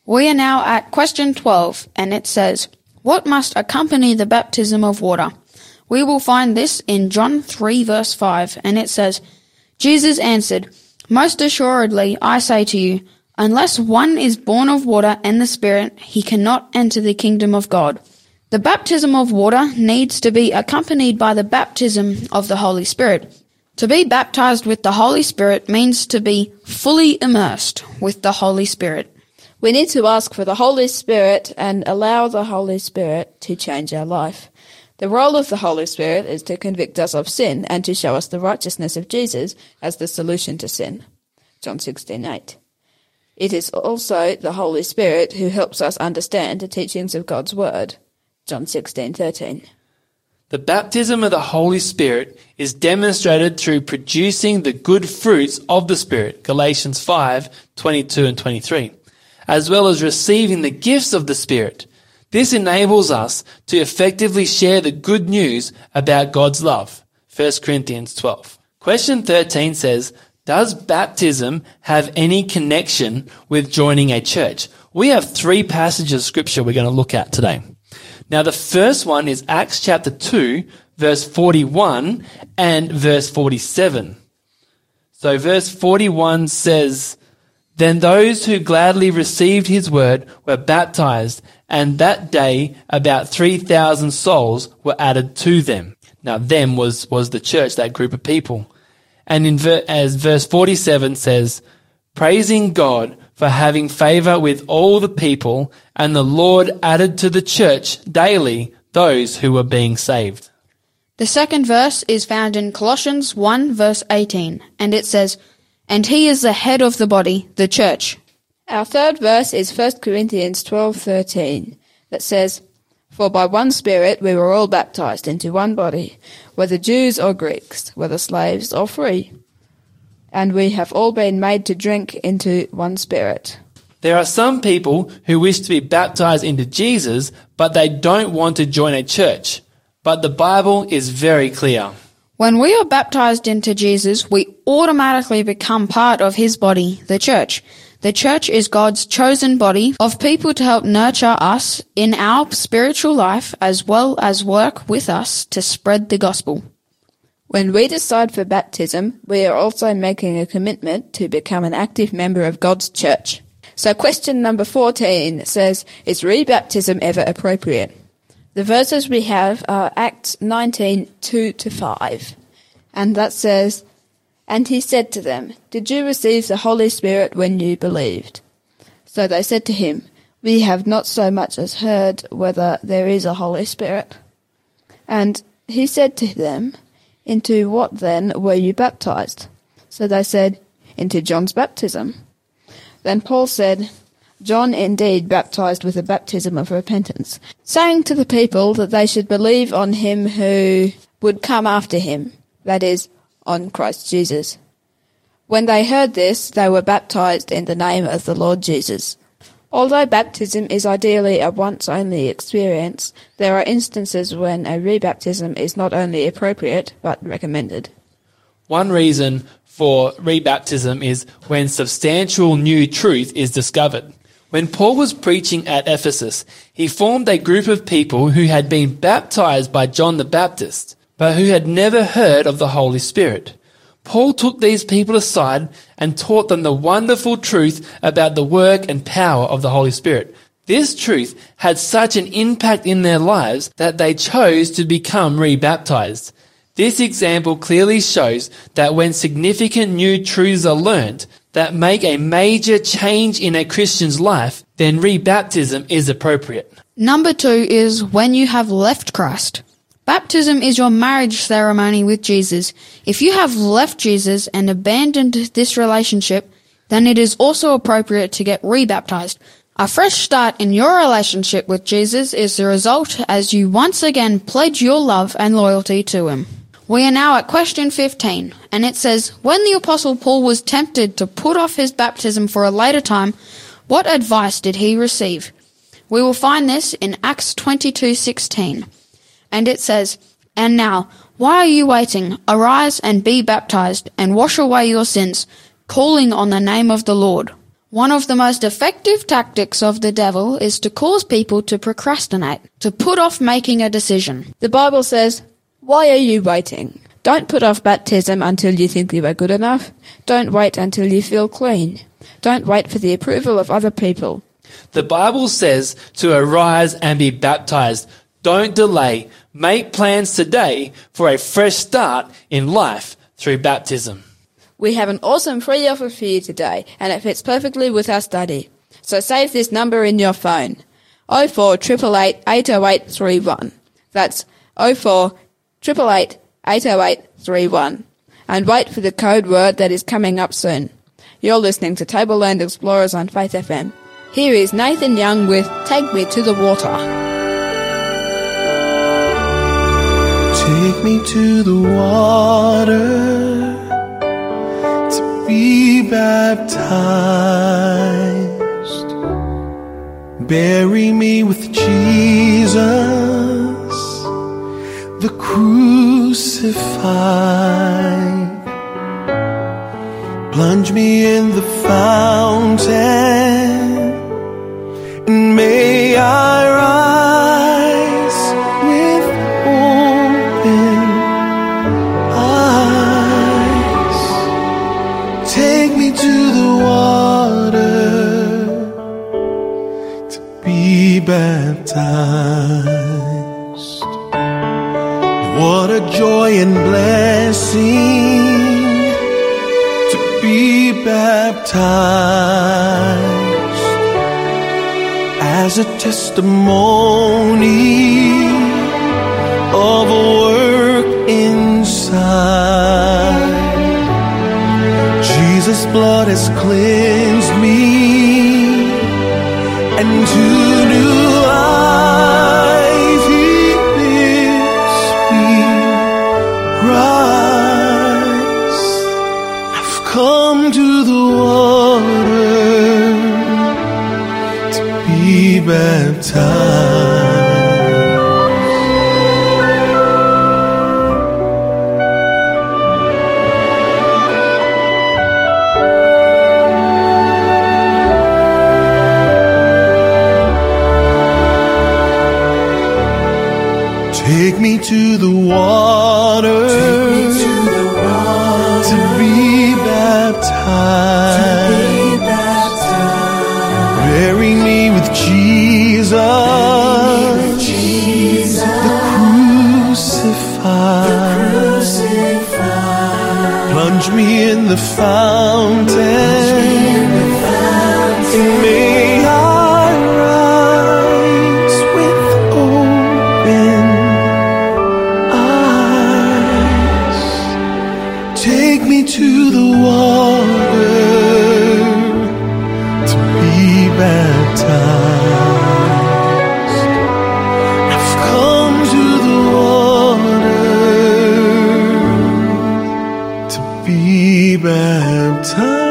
We are now at question 12, and it says, what must accompany the baptism of water? We will find this in John 3 verse 5, and it says, Jesus answered, most assuredly I say to you, unless one is born of water and the Spirit, he cannot enter the kingdom of God. The baptism of water needs to be accompanied by the baptism of the Holy Spirit. To be baptized with the Holy Spirit means to be fully immersed with the Holy Spirit. We need to ask for the Holy Spirit and allow the Holy Spirit to change our life. The role of the Holy Spirit is to convict us of sin and to show us the righteousness of Jesus as the solution to sin. John 16:8. It is also the Holy Spirit who helps us understand the teachings of God's Word. John 16:13. The baptism of the Holy Spirit is demonstrated through producing the good fruits of the Spirit, Galatians 5:22 and 23, as well as receiving the gifts of the Spirit. This enables us to effectively share the good news about God's love, 1 Corinthians 12. Question 13 says, does baptism have any connection with joining a church? We have three passages of Scripture we're going to look at today. Now, the first one is Acts chapter 2, verse 41 and verse 47. So verse 41 says, then those who gladly received his word were baptized, and that day about 3,000 souls were added to them. Now, them was the church, that group of people. And as verse 47 says, praising God for having favor with all the people, and the Lord added to the church daily those who were being saved. The second verse is found in Colossians 1 verse 18, and it says, and he is the head of the body, the church. Our third verse is 1 Corinthians 12:13, that says, for by one Spirit we were all baptized into one body, whether Jews or Greeks, whether slaves or free. And we have all been made to drink into one Spirit. There are some people who wish to be baptized into Jesus, but they don't want to join a church. But the Bible is very clear. When we are baptized into Jesus, we automatically become part of his body, the church. The church is God's chosen body of people to help nurture us in our spiritual life, as well as work with us to spread the gospel. When we decide for baptism, we are also making a commitment to become an active member of God's church. So question number 14 says, is rebaptism ever appropriate? The verses we have are Acts 19:2-5, and that says, and he said to them, did you receive the Holy Spirit when you believed? So they said to him, we have not so much as heard whether there is a Holy Spirit. And he said to them, into what then were you baptized? So they said, into John's baptism. Then Paul said, John indeed baptized with a baptism of repentance, saying to the people that they should believe on him who would come after him, that is, on Christ Jesus. When they heard this, they were baptized in the name of the Lord Jesus. Although baptism is ideally a once-only experience, there are instances when a rebaptism is not only appropriate, but recommended. One reason for rebaptism is when substantial new truth is discovered. When Paul was preaching at Ephesus, he formed a group of people who had been baptized by John the Baptist, but who had never heard of the Holy Spirit. Paul took these people aside and taught them the wonderful truth about the work and power of the Holy Spirit. This truth had such an impact in their lives that they chose to become rebaptized. This example clearly shows that when significant new truths are learnt that make a major change in a Christian's life, then rebaptism is appropriate. Number 2 is when you have left Christ. Baptism is your marriage ceremony with Jesus. If you have left Jesus and abandoned this relationship, then it is also appropriate to get rebaptized. A fresh start in your relationship with Jesus is the result as you once again pledge your love and loyalty to him. We are now at question 15, and it says, when the Apostle Paul was tempted to put off his baptism for a later time, what advice did he receive? We will find this in Acts 22:16. And it says, and now, why are you waiting? Arise and be baptized, and wash away your sins, calling on the name of the Lord. One of the most effective tactics of the devil is to cause people to procrastinate, to put off making a decision. The Bible says, why are you waiting? Don't put off baptism until you think you are good enough. Don't wait until you feel clean. Don't wait for the approval of other people. The Bible says to arise and be baptized. Don't delay. Make plans today for a fresh start in life through baptism. We have an awesome free offer for you today, and it fits perfectly with our study. So save this number in your phone, 0488 80831. That's 0488880831 and wait for the code word that is coming up soon. You're listening to Tableland Explorers on Faith FM. Here is Nathan Young with Take Me to the Water. Take me to the water to be baptized. Bury me with Jesus, the crucified. Plunge me in the fountain, and may I rise with open eyes. Take me to the water to be baptized. What a joy and blessing to be baptized as a testimony of a work inside. Jesus' blood has cleansed me, and to new life He bids me rise. I've come to the water to be baptized. Take me to the water, to be baptized. Bury me with Jesus, the crucified. Plunge me in the fountain, and may I to the water to be baptized. I've come to the water to be baptized.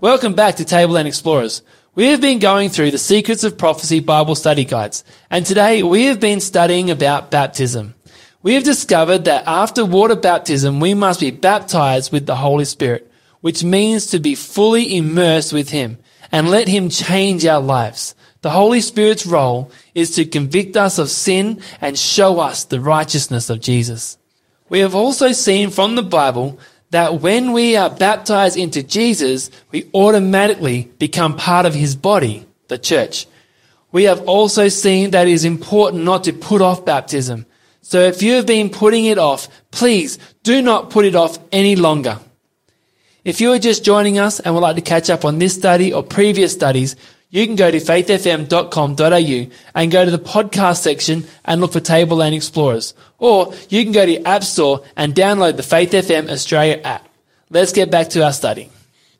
Welcome back to Tableland Explorers. We have been going through the Secrets of Prophecy Bible study guides, and today we have been studying about baptism. We have discovered that after water baptism, we must be baptized with the Holy Spirit, which means to be fully immersed with Him and let Him change our lives. The Holy Spirit's role is to convict us of sin and show us the righteousness of Jesus. We have also seen from the Bible that when we are baptized into Jesus, we automatically become part of His body, the church. We have also seen that it is important not to put off baptism. So if you have been putting it off, please do not put it off any longer. If you are just joining us and would like to catch up on this study or previous studies, you can go to faithfm.com.au and go to the podcast section and look for Tableland Explorers. Or you can go to App Store and download the Faith FM Australia app. Let's get back to our study.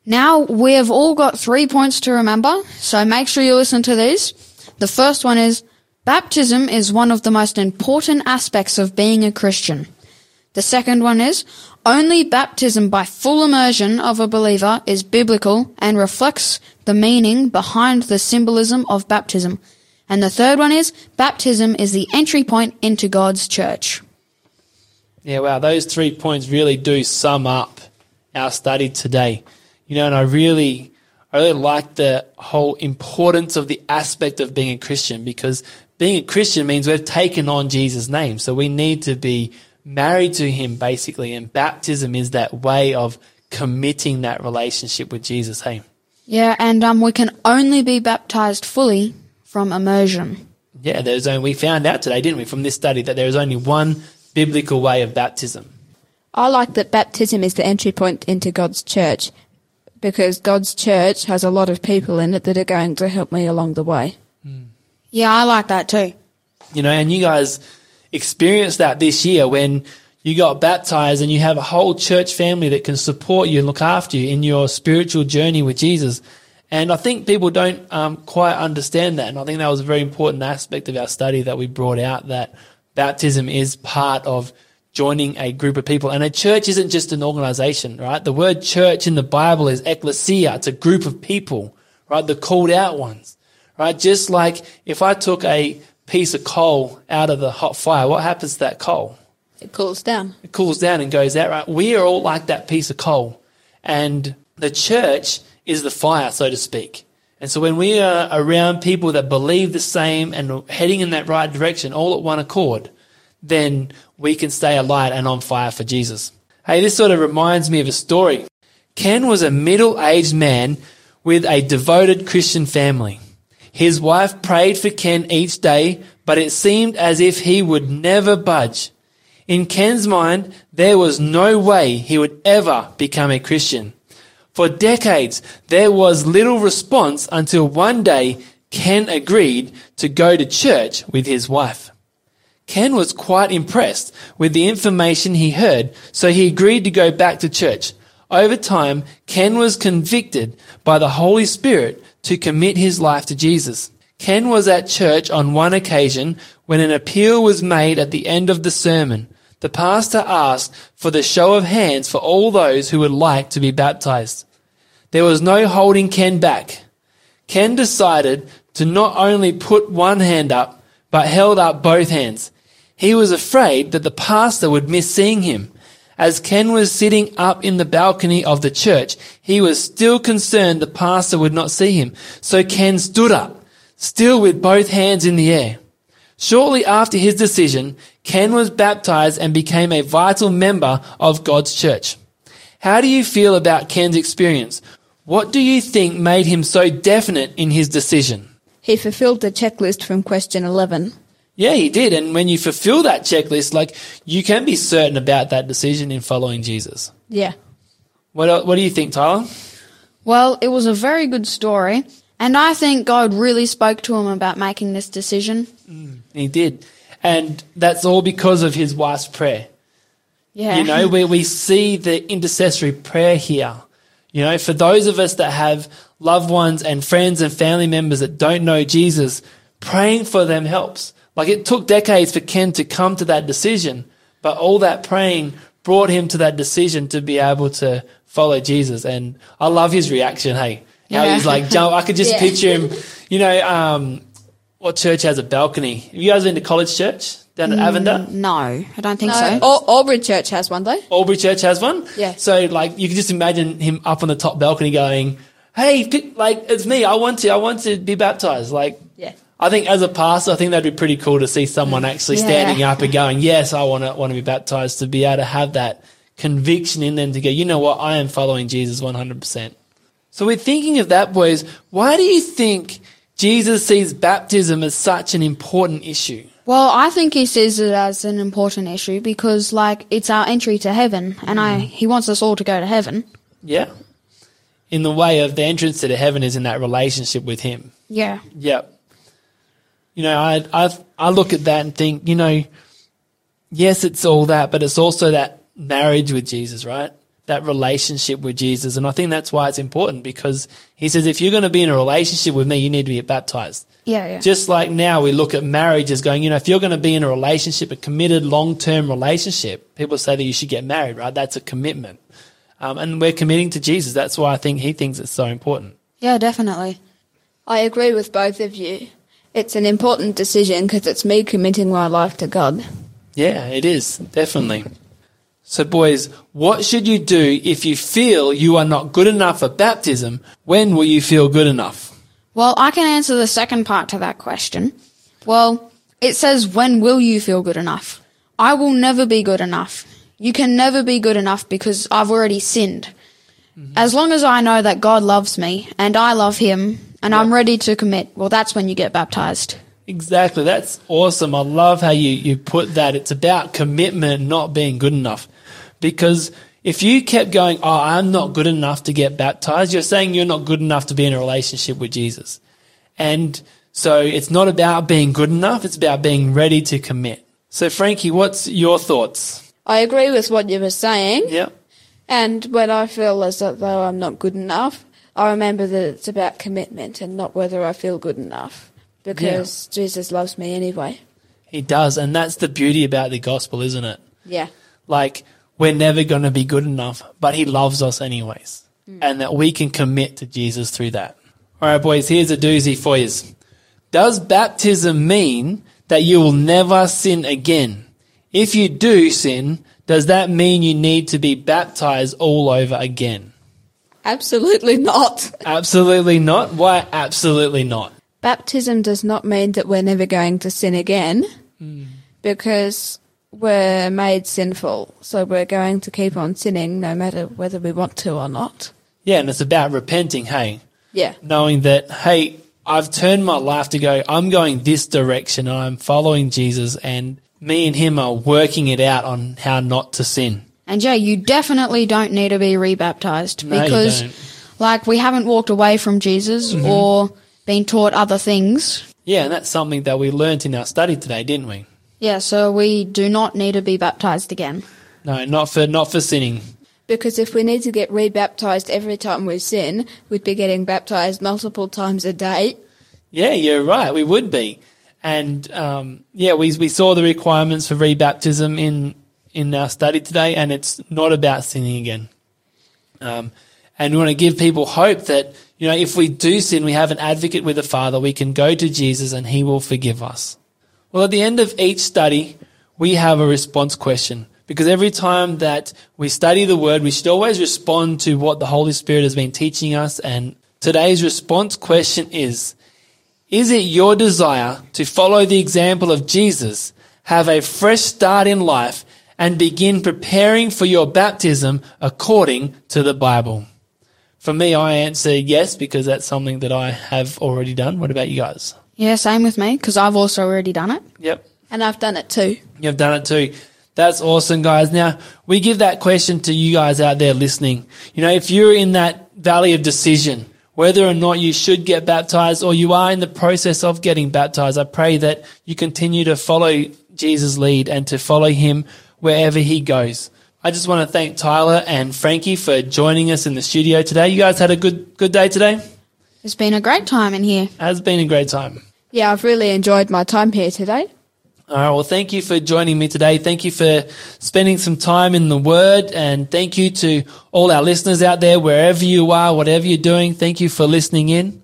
Now, we have all got 3 points to remember, so make sure you listen to these. The first one is, baptism is one of the most important aspects of being a Christian. The second one is, only baptism by full immersion of a believer is biblical and reflects the meaning behind the symbolism of baptism. And the third one is, baptism is the entry point into God's church. Yeah, wow, those 3 points really do sum up our study today. You know, and I really like the whole importance of the aspect of being a Christian, because being a Christian means we've taken on Jesus' name, so we need to be married to Him, basically, and baptism is that way of committing that relationship with Jesus, hey? Yeah, and we can only be baptized fully from immersion. Yeah, we found out today, didn't we, from this study, that there is only one biblical way of baptism. I like that baptism is the entry point into God's church, because God's church has a lot of people in it that are going to help me along the way. Mm. Yeah, I like that too. You know, and you guys experienced that this year when you got baptized and you have a whole church family that can support you and look after you in your spiritual journey with Jesus. And I think people don't quite understand that. And I think that was a very important aspect of our study that we brought out, that baptism is part of joining a group of people. And a church isn't just an organization, right? The word church in the Bible is ecclesia. It's a group of people, right? The called out ones, right? Just like if I took a piece of coal out of the hot fire, what happens to that coal? It cools down. It cools down and goes out, right? We are all like that piece of coal. And the church is the fire, so to speak. And so when we are around people that believe the same and heading in that right direction, all at one accord, then we can stay alight and on fire for Jesus. Hey, this sort of reminds me of a story. Ken was a middle-aged man with a devoted Christian family. His wife prayed for Ken each day, but it seemed as if he would never budge. In Ken's mind, there was no way he would ever become a Christian. For decades, there was little response until one day Ken agreed to go to church with his wife. Ken was quite impressed with the information he heard, so he agreed to go back to church. Over time, Ken was convicted by the Holy Spirit to commit his life to Jesus. Ken was at church on one occasion when an appeal was made at the end of the sermon. The pastor asked for the show of hands for all those who would like to be baptized. There was no holding Ken back. Ken decided to not only put one hand up, but held up both hands. He was afraid that the pastor would miss seeing him. As Ken was sitting up in the balcony of the church, he was still concerned the pastor would not see him. So Ken stood up, still with both hands in the air. Shortly after his decision, Ken was baptized and became a vital member of God's church. How do you feel about Ken's experience? What do you think made him so definite in his decision? He fulfilled the checklist from question 11. Yeah, he did. And when you fulfill that checklist, like, you can be certain about that decision in following Jesus. Yeah. What do you think, Tyler? Well, it was a very good story. And I think God really spoke to him about making this decision. He did. And that's all because of his wife's prayer. Yeah. You know, where we see the intercessory prayer here. You know, for those of us that have loved ones and friends and family members that don't know Jesus, praying for them helps. Like, it took decades for Ken to come to that decision, but all that praying brought him to that decision to be able to follow Jesus. And I love his reaction, hey. Yeah. How he's like, jump. I could just picture him, you know, what church has a balcony? Have you guys been to College Church down at Avondale? No, I don't think so. Albury Church has one though. Albury Church has one? Yeah. So, like, you can just imagine him up on the top balcony going, hey, like, it's me. I want to be baptized. Like, yeah. I think as a pastor, I think that'd be pretty cool to see someone actually standing up and going, yes, I want to be baptized, to be able to have that conviction in them to go, you know what, I am following Jesus 100%. So we're thinking of that, boys. Why do you think Jesus sees baptism as such an important issue? Well, I think he sees it as an important issue because, like, it's our entry to heaven, and he wants us all to go to heaven. Yeah. In the way of the entrance to the heaven is in that relationship with him. Yeah. Yeah. You know, I look at that and think, you know, yes, it's all that, but it's also that marriage with Jesus, right? That relationship with Jesus. And I think that's why it's important, because he says, if you're going to be in a relationship with me, you need to be baptized. Yeah, yeah. Just like now we look at marriage as going, you know, if you're going to be in a relationship, a committed long-term relationship, people say that you should get married, right? That's a commitment. And we're committing to Jesus. That's why I think he thinks it's so important. Yeah, definitely. I agree with both of you. It's an important decision because it's me committing my life to God. Yeah, it is, definitely. So, boys, what should you do if you feel you are not good enough for baptism? When will you feel good enough? Well, I can answer the second part to that question. Well, it says, when will you feel good enough? I will never be good enough. You can never be good enough because I've already sinned. Mm-hmm. As long as I know that God loves me and I love him and I'm ready to commit, well, that's when you get baptized. Exactly. That's awesome. I love how you put that. It's about commitment, not being good enough. Because if you kept going, oh, I'm not good enough to get baptized, you're saying you're not good enough to be in a relationship with Jesus. And so it's not about being good enough, it's about being ready to commit. So, Frankie, what's your thoughts? I agree with what you were saying. Yeah. And when I feel as though I'm not good enough, I remember that it's about commitment and not whether I feel good enough, because Jesus loves me anyway. He does, and that's the beauty about the gospel, isn't it? Yeah. Like, we're never going to be good enough, but he loves us anyways, and that we can commit to Jesus through that. All right, boys, here's a doozy for you. Does baptism mean that you will never sin again? If you do sin, does that mean you need to be baptized all over again? Absolutely not. Absolutely not? Why absolutely not? Baptism does not mean that we're never going to sin again, because we're made sinful, so we're going to keep on sinning no matter whether we want to or not. Yeah, and it's about repenting, hey? Yeah. Knowing that, hey, I've turned my life to go, I'm going this direction and I'm following Jesus, and me and him are working it out on how not to sin. And, Jay, you definitely don't need to be rebaptized because, like, we haven't walked away from Jesus or been taught other things. Yeah, and that's something that we learnt in our study today, didn't we? Yeah, so we do not need to be baptized again. No, not for sinning. Because if we need to get rebaptized every time we sin, we'd be getting baptized multiple times a day. Yeah, you're right. We would be. And we saw the requirements for rebaptism in our study today, and it's not about sinning again. And we want to give people hope that, you know, if we do sin, we have an advocate with the Father. We can go to Jesus and he will forgive us. Well, at the end of each study, we have a response question, because every time that we study the Word, we should always respond to what the Holy Spirit has been teaching us. And today's response question is it your desire to follow the example of Jesus, have a fresh start in life, and begin preparing for your baptism according to the Bible? For me, I answer yes, because that's something that I have already done. What about you guys? Yeah, same with me, because I've also already done it. Yep. And I've done it too. You've done it too. That's awesome, guys. Now, we give that question to you guys out there listening. You know, if you're in that valley of decision, whether or not you should get baptized or you are in the process of getting baptized, I pray that you continue to follow Jesus' lead and to follow him wherever he goes. I just want to thank Tyler and Frankie for joining us in the studio today. You guys had a good day today? It's been a great time in here. It has been a great time. Yeah, I've really enjoyed my time here today. All right, well, thank you for joining me today. Thank you for spending some time in the Word, and thank you to all our listeners out there, wherever you are, whatever you're doing. Thank you for listening in.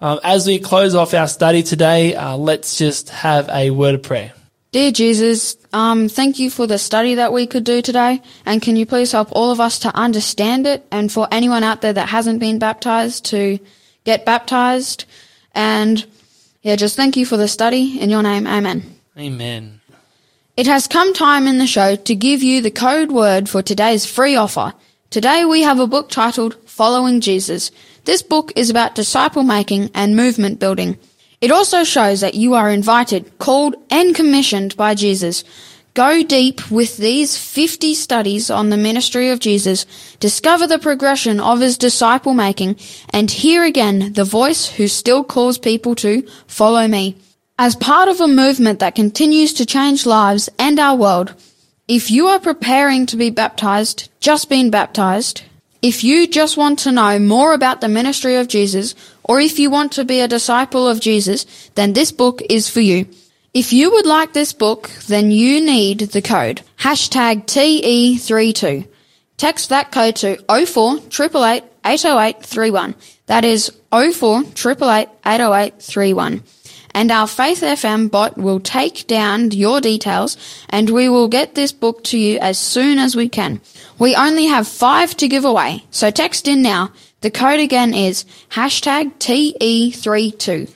As we close off our study today, let's just have a word of prayer. Dear Jesus, thank you for the study that we could do today, and can you please help all of us to understand it, and for anyone out there that hasn't been baptized to get baptized, and... yeah, just thank you for the study. In your name, amen. Amen. It has come time in the show to give you the code word for today's free offer. Today we have a book titled Following Jesus. This book is about disciple making and movement building. It also shows that you are invited, called, and commissioned by Jesus. Go deep with these 50 studies on the ministry of Jesus, discover the progression of his disciple-making, and hear again the voice who still calls people to follow me. As part of a movement that continues to change lives and our world, if you are preparing to be baptized, just been baptized, if you just want to know more about the ministry of Jesus, or if you want to be a disciple of Jesus, then this book is for you. If you would like this book, then you need the code, #TE32. Text that code to 0488 80831. That is 0488 80831. And our Faith FM bot will take down your details, and we will get this book to you as soon as we can. We only have 5 to give away, so text in now. The code again is #TE32.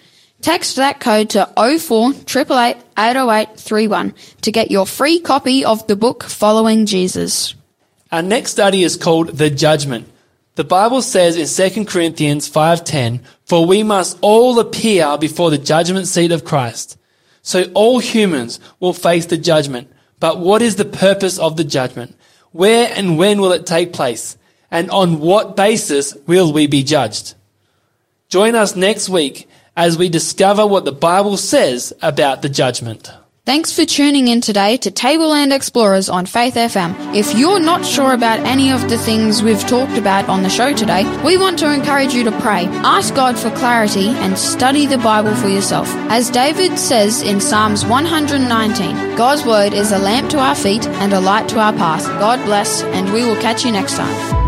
Text that code to 0488 80831 to get your free copy of the book Following Jesus. Our next study is called The Judgment. The Bible says in 2 Corinthians 5:10, "For we must all appear before the judgment seat of Christ." So all humans will face the judgment. But what is the purpose of the judgment? Where and when will it take place? And on what basis will we be judged? Join us next week as we discover what the Bible says about the judgment. Thanks for tuning in today to Tableland Explorers on Faith FM. If you're not sure about any of the things we've talked about on the show today, we want to encourage you to pray, ask God for clarity, and study the Bible for yourself. As David says in Psalms 119, God's word is a lamp to our feet and a light to our path. God bless, and we will catch you next time.